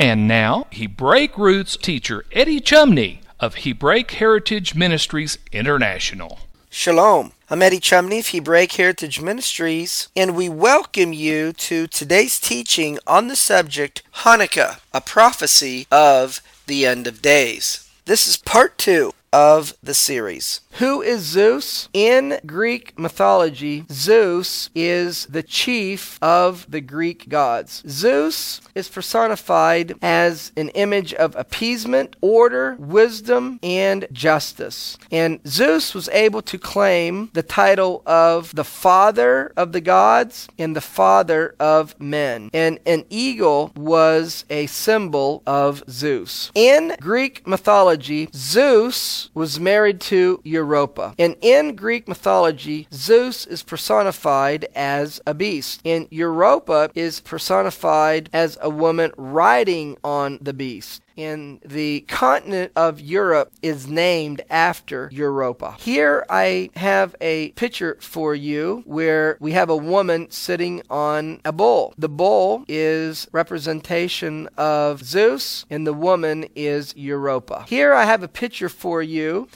And now, Hebraic roots teacher Eddie Chumney of Hebraic Heritage Ministries International. Shalom. I'm Eddie Chumney of Hebraic Heritage Ministries, and we welcome you to today's teaching on the subject Hanukkah, a prophecy of the end of days. This is part 2 of the series. Who is Zeus? In Greek mythology, Zeus is the chief of the Greek gods. Zeus is personified as an image of appeasement, order, wisdom, and justice. And Zeus was able to claim the title of the father of the gods and the father of men. And an eagle was a symbol of Zeus. In Greek mythology, Zeus was married to Europa. And in Greek mythology, Zeus is personified as a beast, and Europa is personified as a woman riding on the beast. And the continent of Europe is named after Europa. Here I have a picture for you where we have a woman sitting on a bull. The bull is representation of Zeus, and the woman is Europa. Here I have a picture for you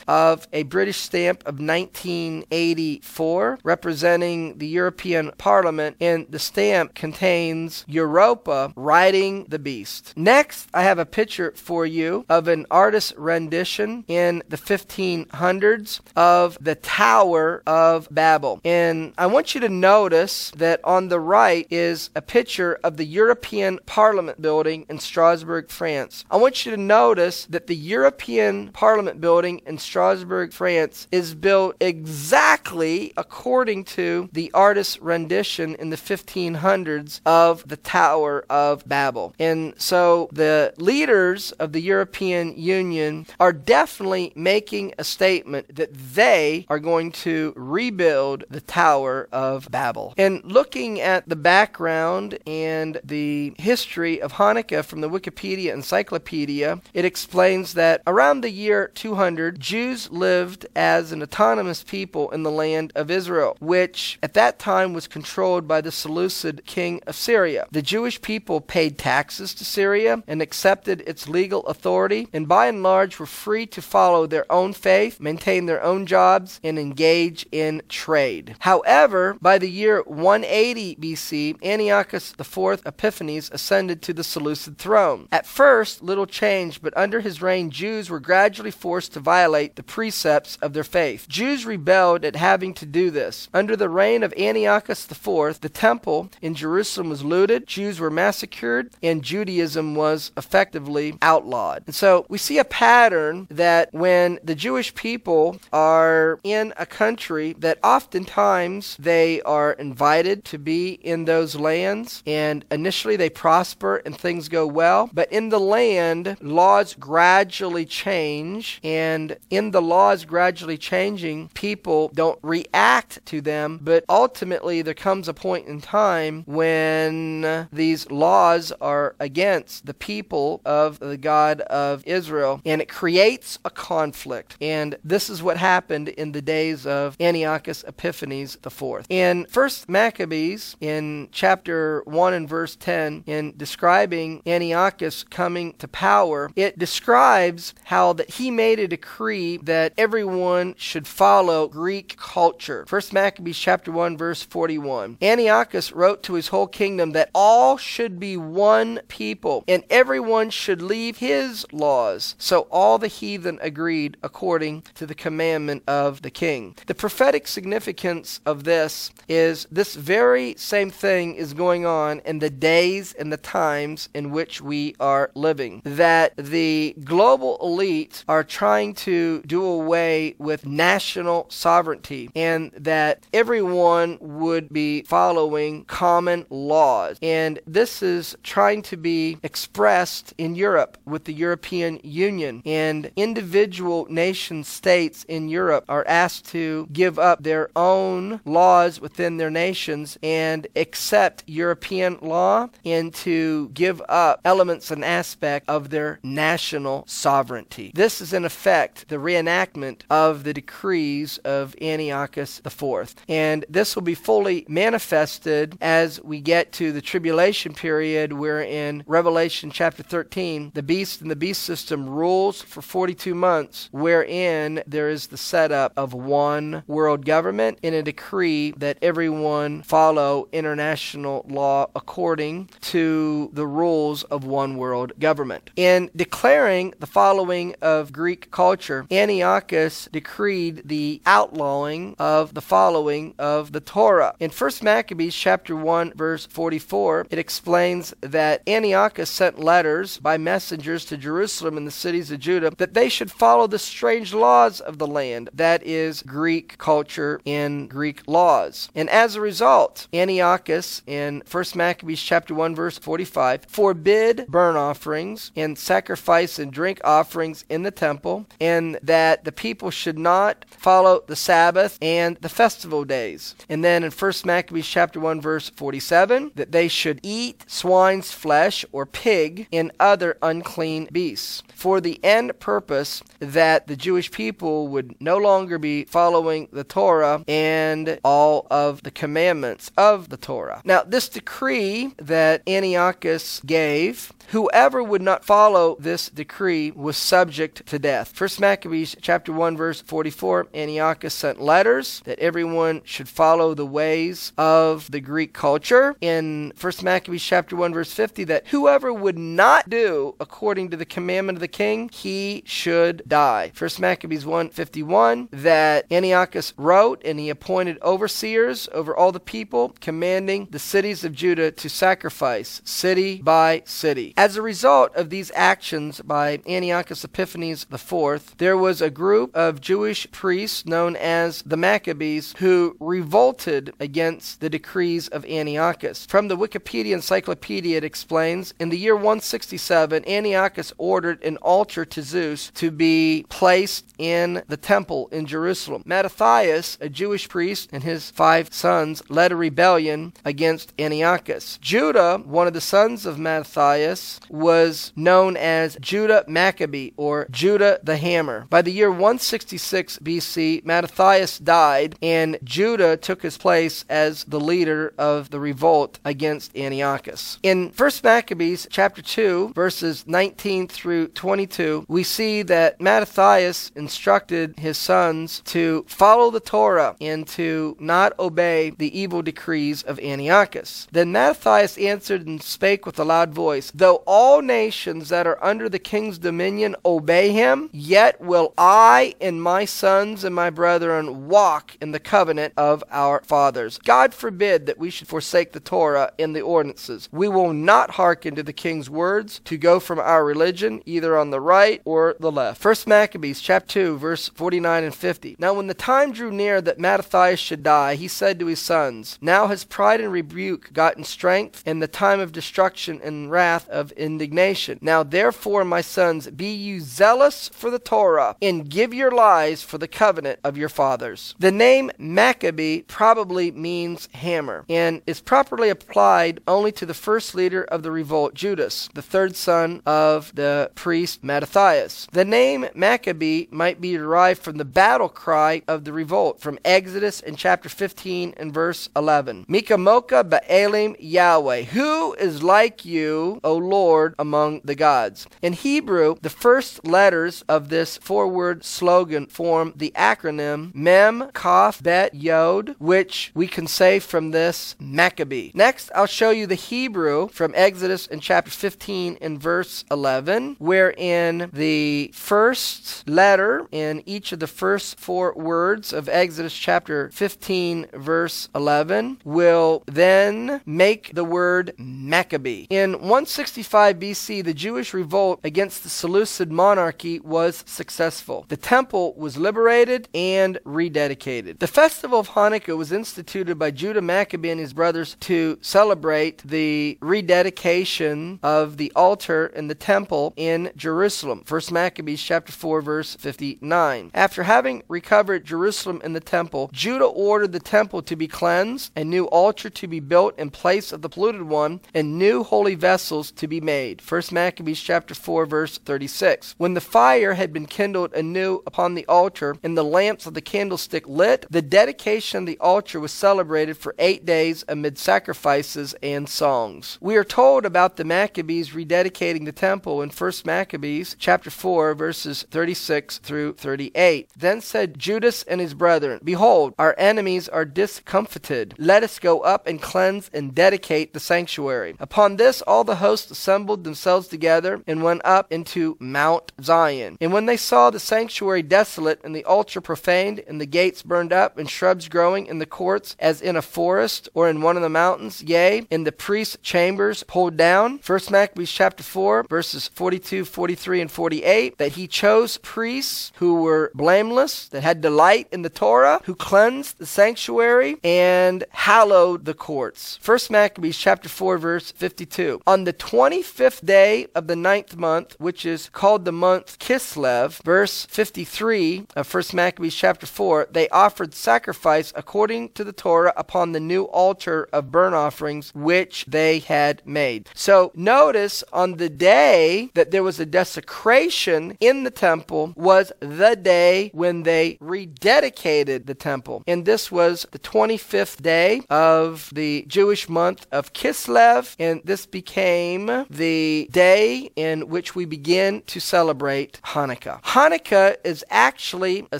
of a British stamp of 1984 representing the European Parliament, and the stamp contains Europa riding the beast. Next, I have a picture for you of an artist's rendition in the 1500s of the Tower of Babel. And I want you to notice that on the right is a picture of the European Parliament building in Strasbourg, France. I want you to notice that the European Parliament building in Strasbourg, France is built exactly according to the artist's rendition in the 1500s of the Tower of Babel. And so the leaders of the European Union are definitely making a statement that they are going to rebuild the Tower of Babel. And looking at the background and the history of Hanukkah from the Wikipedia Encyclopedia, it explains that around the year 200, Jews lived as an autonomous people in the land of Israel, which at that time was controlled by the Seleucid king of Syria. The Jewish people paid taxes to Syria and accepted its legal authority, and by and large were free to follow their own faith, maintain their own jobs, and engage in trade. However, by the year 180 BC, Antiochus IV Epiphanes ascended to the Seleucid throne. At first, little changed, but under his reign, Jews were gradually forced to violate the precepts of their faith. Jews rebelled at having to do this. Under the reign of Antiochus IV, the temple in Jerusalem was looted, Jews were massacred, and Judaism was effectively outlawed. And so we see a pattern that when the Jewish people are in a country, that oftentimes they are invited to be in those lands, and initially they prosper and things go well, but in the land, laws gradually change, and in the laws gradually changing, people don't react to them, but ultimately there comes a point in time when these laws are against the people of the God of Israel, and it creates a conflict. And this is what happened in the days of Antiochus Epiphanes IV. In 1 Maccabees, in chapter 1 and verse 10, in describing Antiochus coming to power, it describes how that he made a decree that everyone should follow Greek culture. 1 Maccabees chapter 1 verse 41. Antiochus wrote to his whole kingdom that all should be one people, and everyone should leave his laws. So all the heathen agreed according to the commandment of the king. The prophetic significance of this is this very same thing is going on in the days and the times in which we are living. That the global elite are trying to do away with national sovereignty, and that everyone would be following common laws. And this is trying to be expressed in Europe with the European Union, and individual nation states in Europe are asked to give up their own laws within their nations and accept European law, and to give up elements and aspects of their national sovereignty. This is in effect the reenactment of the decrees of Antiochus IV, and this will be fully manifested as we get to the tribulation period, where in Revelation chapter 13 the beast and the beast system rules for 42 months, wherein there is the setup of one world government in a decree that everyone follow international law according to the rules of one world government. In declaring the following of Greek culture, Antiochus decreed the outlawing of the following of the Torah. In 1 Maccabees chapter 1 verse 44, it explains that Antiochus sent letters by messengers to Jerusalem and the cities of Judah that they should follow the strange laws of the land. That is Greek culture in Greek laws. And as a result, Antiochus in 1 Maccabees chapter 1 verse 45 forbid burnt offerings and sacrifice and drink offerings in the temple, and that the people should not follow the Sabbath and the festival days. And then in 1 Maccabees chapter 1 verse 47, that they should eat swine's flesh or pig and other unclean beasts, for the end purpose that the Jewish people would no longer be following the Torah and all of the commandments of the Torah. Now, this decree that Antiochus gave, whoever would not follow this decree was subject to death. 1 Maccabees chapter 1 verse 44, Antiochus sent letters that everyone should follow the ways of the Greek culture. In 1 Maccabees chapter 1 verse 50, that whoever would not do according to the commandment of the king, he should die. 1 Maccabees 1:51, that Antiochus wrote, and he appointed overseers over all the people, commanding the cities of Judah to sacrifice city by city. As a result of these actions by Antiochus Epiphanes IV, there was a group of Jewish priests known as the Maccabees who revolted against the decrees of Antiochus. From the Wikipedia Encyclopedia, it explains, in the year 167, Antiochus ordered an altar to Zeus to be placed in the temple in Jerusalem. Mattathias, a Jewish priest, and his 5 sons led a rebellion against Antiochus. Judah, one of the sons of Mattathias, was known as Judah Maccabee, or Judah the Hammer. By the year 166 BC, Mattathias died, and Judah took his place as the leader of the revolt against Antiochus. In 1 Maccabees chapter 2, verses 19 through 22, we see that Mattathias instructed his sons to follow the Torah and to not obey the evil decrees of Antiochus. Then Mattathias answered and spake with a loud voice, "Though all nations that are under the king's dominion obey him, yet will I and my sons and my brethren walk in the covenant of our fathers." God forbid that we should forsake the Torah and the ordinances. We will not hearken to the king's words to go from our religion, either on the right or the left. 1 Maccabees chapter 2, verse 49 and 50. Now when the time drew near that Mattathias should die, he said to his sons, "Now has pride and rebuke gotten strength, and the time of destruction and wrath of indignation. Now therefore, my sons, be you zealous for the Torah, and give your lives for the covenant of your fathers." The name Maccabee probably means hammer, and is properly applied only to the first leader of the revolt, Judas, the third son of the priest Mattathias. The name Maccabee might be derived from the battle cry of the revolt from Exodus in chapter 15 and verse 11. Mikamoka Ba'alim Yahweh, who is like you, O Lord, among the gods. In Hebrew, the first letters of this four-word slogan form the acronym Mem, Kaf, Bet, Yod, which we can say from this Maccabee. Next, I'll show you the Hebrew from Exodus in chapter 15 and verse verse 11, wherein the first letter in each of the first four words of Exodus chapter 15, verse 11, will then make the word Maccabee. In 165 BC, the Jewish revolt against the Seleucid monarchy was successful. The temple was liberated and rededicated. The festival of Hanukkah was instituted by Judah Maccabee and his brothers to celebrate the rededication of the altar in the temple in Jerusalem. 1 Maccabees chapter 4, verse 59. After having recovered Jerusalem and the temple, Judah ordered the temple to be cleansed, a new altar to be built in place of the polluted one, and new holy vessels to be made. 1 Maccabees chapter 4, verse 36. When the fire had been kindled anew upon the altar and the lamps of the candlestick lit, the dedication of the altar was celebrated for 8 days amid sacrifices and songs. We are told about the Maccabees rededicating the temple in 1 Maccabees chapter 4, verses 36 through 38. Then said Judas and his brethren, "Behold, our enemies are discomfited. Let us go up and cleanse and dedicate the sanctuary." Upon this all the host assembled themselves together and went up into Mount Zion. And when they saw the sanctuary desolate and the altar profaned and the gates burned up and shrubs growing in the courts as in a forest or in one of the mountains, yea, in the priest's chambers pulled down, 1 Maccabees chapter 4, verses 42, 43, and 48, that he chose priests who were blameless, that had delight in the Torah, who cleansed the sanctuary and hallowed the courts. 1 Maccabees chapter 4, verse 52. On the 25th day of the 9th month, which is called the month Kislev, verse 53 of 1 Maccabees chapter 4, they offered sacrifice according to the Torah upon the new altar of burnt offerings which they had made. So notice, on the day that there was a desecration in the temple was the day when they rededicated the temple. And this was the 25th day of the Jewish month of Kislev, and this became the day in which we begin to celebrate Hanukkah. Hanukkah is actually a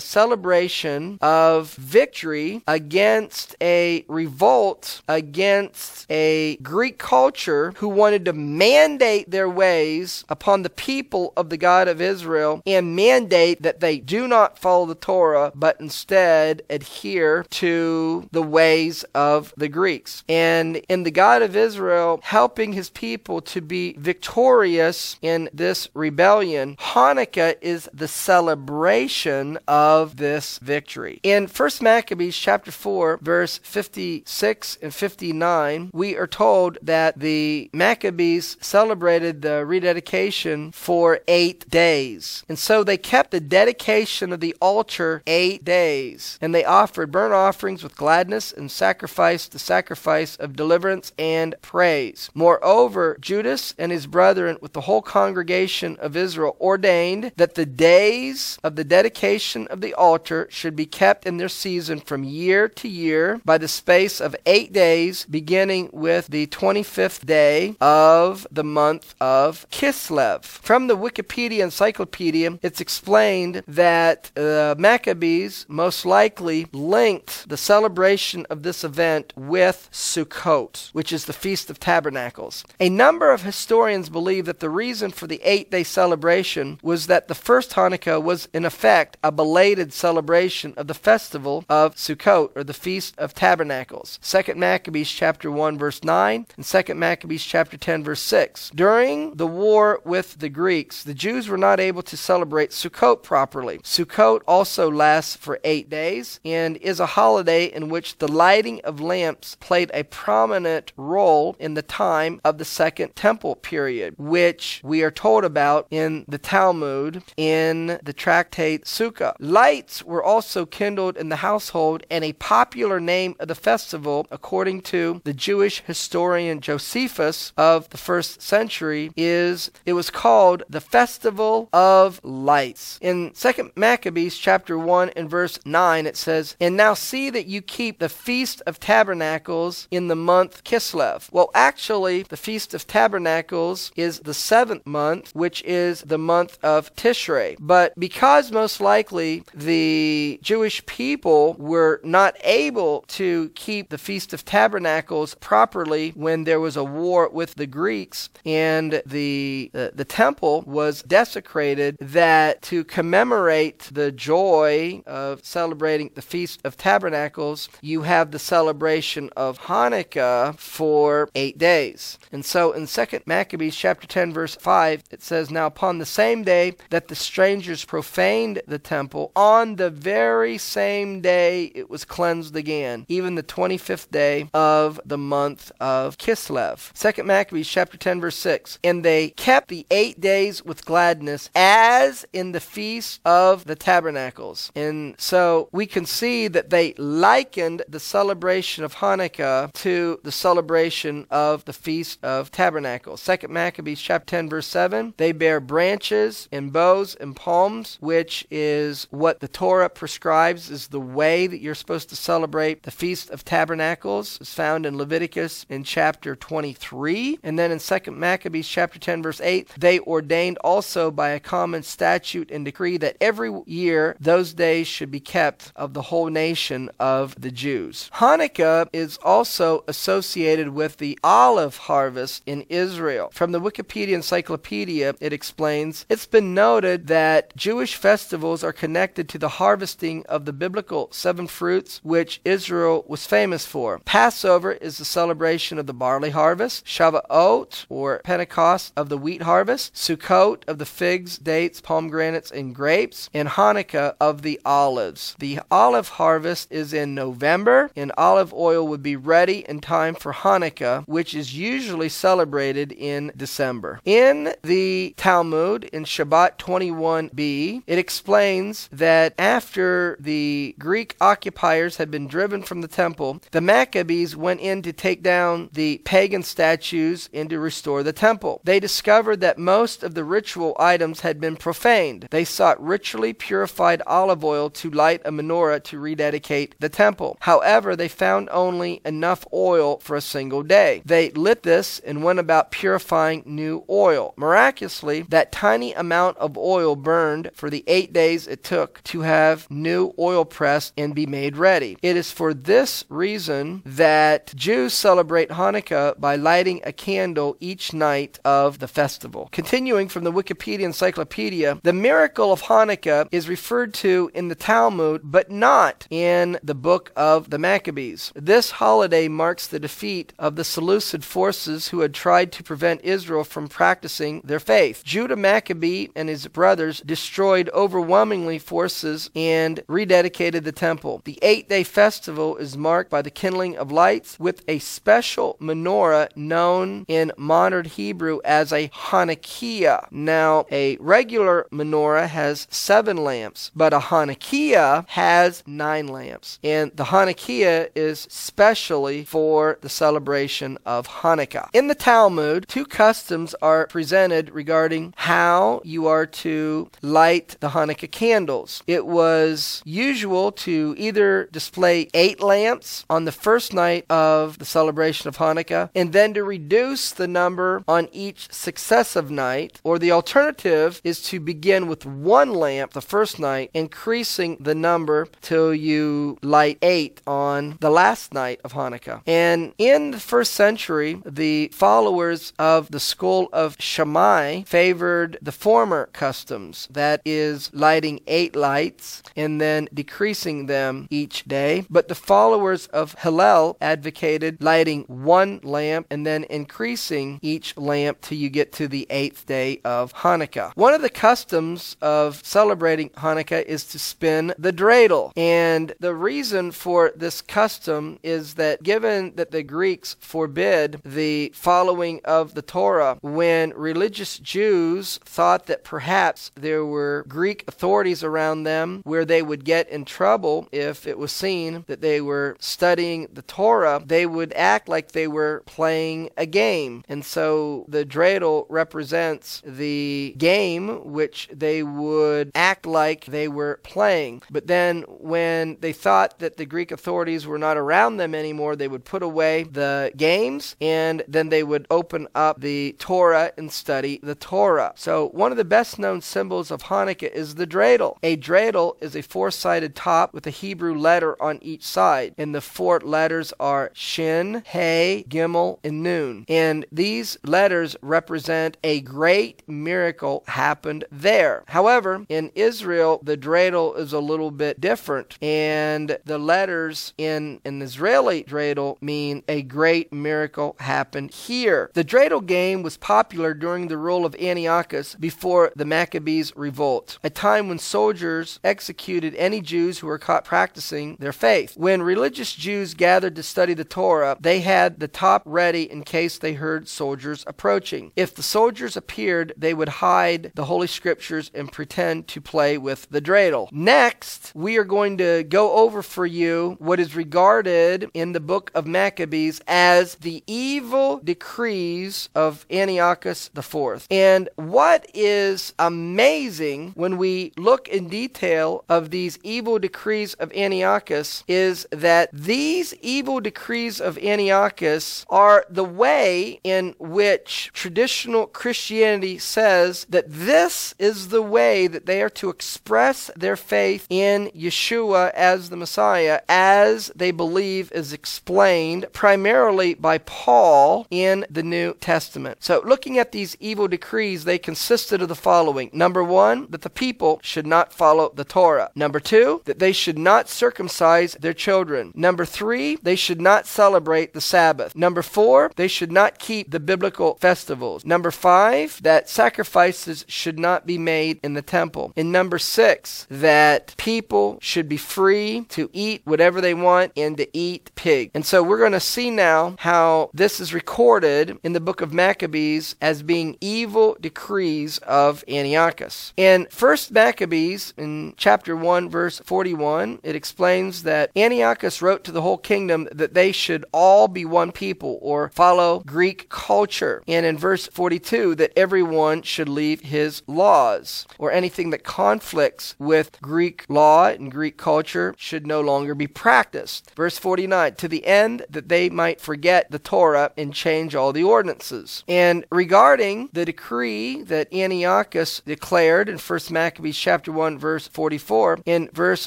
celebration of victory against a revolt against a Greek culture who wanted to mandate their ways upon the people of the God of Israel and mandate that they do not follow the Torah but instead adhere to the ways of the Greeks. And in the God of Israel helping his people to be victorious in this rebellion, Hanukkah is the celebration of this victory. In 1 Maccabees chapter 4, verse 56 and 59, we are told that the Maccabees celebrated the rededication for 8 days. And so they kept the dedication of the altar 8 days. And they offered burnt offerings with gladness and sacrificed the sacrifice of deliverance and praise. Moreover, Judas and his brethren with the whole congregation of Israel ordained that the days of the dedication of the altar should be kept in their season from year to year by the space of 8 days, beginning with the 25th day of the month of Kislev. From the Wikipedia Encyclopedia, it's explained that the Maccabees most likely linked the celebration of this event with Sukkot, which is the Feast of Tabernacles. A number of historians believe that the reason for the 8-day celebration was that the first Hanukkah was in effect a belated celebration of the festival of Sukkot, or the Feast of Tabernacles. 2 Maccabees chapter 1 verse 9 and 2 Maccabees chapter 10 verse 6. During the war with the Greeks, the Jews were not able to celebrate Sukkot properly. Sukkot also lasts for 8 days and is a holiday in which the lighting of lamps played a prominent role in the time of the Second Temple period, which we are told about in the Talmud in the tractate Sukkah. Lights were also kindled in the household and a popular name of the festival, according to the Jewish historian Josephus of the 1st century, it was called the Festival of Lights. In 2 Maccabees chapter 1 and verse 9 it says, "And now see that you keep the Feast of Tabernacles in the month Kislev." Well, actually, the Feast of Tabernacles is the 7th month, which is the month of Tishrei. But because most likely the Jewish people were not able to keep the Feast of Tabernacles properly when there was a war with the Greeks, and the temple was desecrated, that to commemorate the joy of celebrating the Feast of Tabernacles, you have the celebration of Hanukkah for 8 days. And so in 2 Maccabees chapter 10 verse 5, it says, "Now upon the same day that the strangers profaned the temple, on the very same day it was cleansed again, even the 25th day of the month of Kislev." 2 Maccabees chapter 10 verse 6, "And they kept the 8 days with gladness, as in the Feast of the Tabernacles." And so we can see that they likened the celebration of Hanukkah to the celebration of the Feast of Tabernacles. 2 Maccabees chapter 10 verse 7, "They bear branches and bows and palms," which is what the Torah prescribes is the way that you're supposed to celebrate the Feast of Tabernacles. It's found in Leviticus in chapter 23. And then in 2 Maccabees chapter 10 verse 8, "They ordained also by a common statute and decree that every year those days should be kept of the whole nation of the Jews." Hanukkah is also associated with the olive harvest in Israel. From the Wikipedia Encyclopedia, it explains, "It's been noted that Jewish festivals are connected to the harvesting of the biblical 7 fruits which Israel was famous for. Passover is the celebration of the barley harvest, Shavuot or Pentecost of the wheat harvest, Sukkot of the figs, dates, pomegranates, and grapes, and Hanukkah of the olives." The olive harvest is in November, and olive oil would be ready in time for Hanukkah, which is usually celebrated in December. In the Talmud, in Shabbat 21b, it explains that after the Greek occupiers had been driven from the temple, the Maccabees went in to take down the pagan statues and to restore the temple. They discovered that most of the ritual items had been profaned. They sought ritually purified olive oil to light a menorah to rededicate the temple. However, they found only enough oil for a single day. They lit this and went about purifying new oil. Miraculously, that tiny amount of oil burned for the 8 days it took to have new oil pressed and be made ready. It is for this reason that Jews celebrate Hanukkah by lighting a candle each night of the festival. Continuing from the Wikipedia Encyclopedia, the miracle of Hanukkah is referred to in the Talmud, but not in the book of the Maccabees. This holiday marks the defeat of the Seleucid forces who had tried to prevent Israel from practicing their faith. Judah Maccabee and his brothers destroyed overwhelmingly forces and rededicated the temple. The 8-day festival is marked by the kindling of lights with a special menorah known in modern Hebrew as a Hanukkah. Now, a regular menorah has 7 lamps, but a Hanukkah has 9 lamps. And the Hanukkah is specially for the celebration of Hanukkah. In the Talmud, 2 customs are presented regarding how you are to light the Hanukkah candles. It was usual to either display 8 lamps on the first night of the celebration of Hanukkah, and then to reduce the number on each successive night, or the alternative is to begin with 1 lamp the first night, increasing the number till you light 8 on the last night of Hanukkah. And in the 1st century, the followers of the school of Shammai favored the former customs, that is lighting 8 lights and then decreasing them each day, but the followers of Hillel advocated lighting 1 lamp and then increasing each lamp till you get to the 8th day of Hanukkah. One of the customs of celebrating Hanukkah is to spin the dreidel. And the reason for this custom is that given that the Greeks forbid the following of the Torah, when religious Jews thought that perhaps there were Greek authorities around them where they would get in trouble if it was seen that they were studying the Torah, they would act like they were playing a game. And so the dreidel represents the game which they would act like they were playing. But then when they thought that the Greek authorities were not around them anymore, they would put away the games and then they would open up the Torah and study the Torah. So one of the best known symbols of Hanukkah is the dreidel. A dreidel is a 4-sided top with a Hebrew letter on each side, and the 4 letters are Shin, Hey, Gimel, and Nun. And these letters fires represent a great miracle happened there. However, in Israel, the dreidel is a little bit different, and the letters in an Israeli dreidel mean a great miracle happened here. The dreidel game was popular during the rule of Antiochus before the Maccabees revolt, a time when soldiers executed any Jews who were caught practicing their faith. When religious Jews gathered to study the Torah, they had the top ready in case they heard soldiers approaching. If the soldiers appeared, they would hide the Holy Scriptures and pretend to play with the dreidel. Next, we are going to go over for you what is regarded in the book of Maccabees as the evil decrees of Antiochus IV. And what is amazing when we look in detail of these evil decrees of Antiochus is that these evil decrees of Antiochus are the way in which traditional Christianity says that this is the way that they are to express their faith in Yeshua as the Messiah, as they believe is explained primarily by Paul in the New Testament. So looking at these evil decrees, they consisted of the following. Number one, that the people should not follow the Torah. Number two, that they should not circumcise their children. Number three, they should not celebrate the Sabbath. Number four, they should not keep the biblical festivals. Number five, that sacrifices should not be made in the temple. And number six, that people should be free to eat whatever they want and to eat pig. And so we're going to see now how this is recorded in the book of Maccabees as being evil decrees of Antiochus. In 1 Maccabees, in chapter 1, verse 41, it explains that Antiochus wrote to the whole kingdom that they should all be one people or follow Greek culture. And in verse 42, that everyone should leave his laws or anything that conflicts with Greek law and Greek culture should no longer be practiced. Verse 49, to the end that they might forget the Torah and change all the ordinances. And regarding the decree that Antiochus declared in 1 Maccabees chapter 1 verse 44, in verse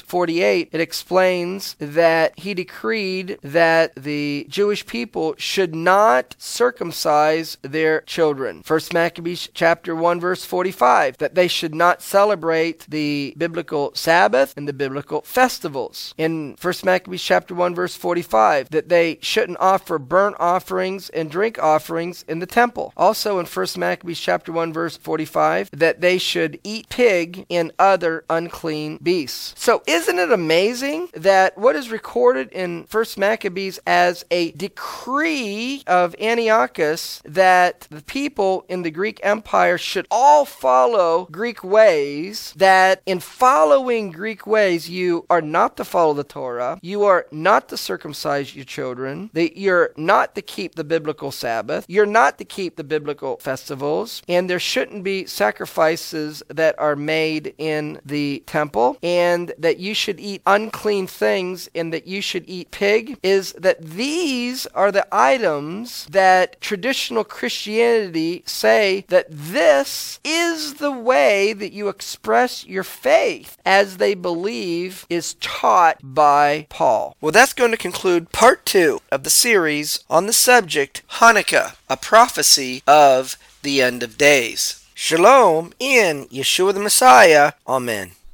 48 it explains that he decreed that the Jewish people should not circumcise their children. 1 Maccabees chapter 1 verse 45, that they should not celebrate the biblical Sabbath and the biblical festivals. In 1 Maccabees chapter 1 verse 45, that they shouldn't offer burnt offerings and drink offerings in the temple. Also in 1 Maccabees chapter 1 verse 45, that they should eat pig and other unclean beasts. So isn't it amazing that what is recorded in 1 Maccabees as a decree of Antiochus that the people in the Greek Empire should all follow Greek ways, that in following Greek ways you are not to follow the Torah, you are not to circumcise your children, that you're not to keep the biblical Sabbath, you're not to keep the biblical festivals, and there shouldn't be sacrifices that are made in the temple, and that you should eat unclean things and that you should eat pig, is that these are the items that traditional Christianity say that this is the way that you express your faith as they believe is taught by Paul. Well, that's going to conclude part 2 of the series on the subject Hanukkah, a prophecy of the end of days. Shalom in Yeshua the Messiah. Amen.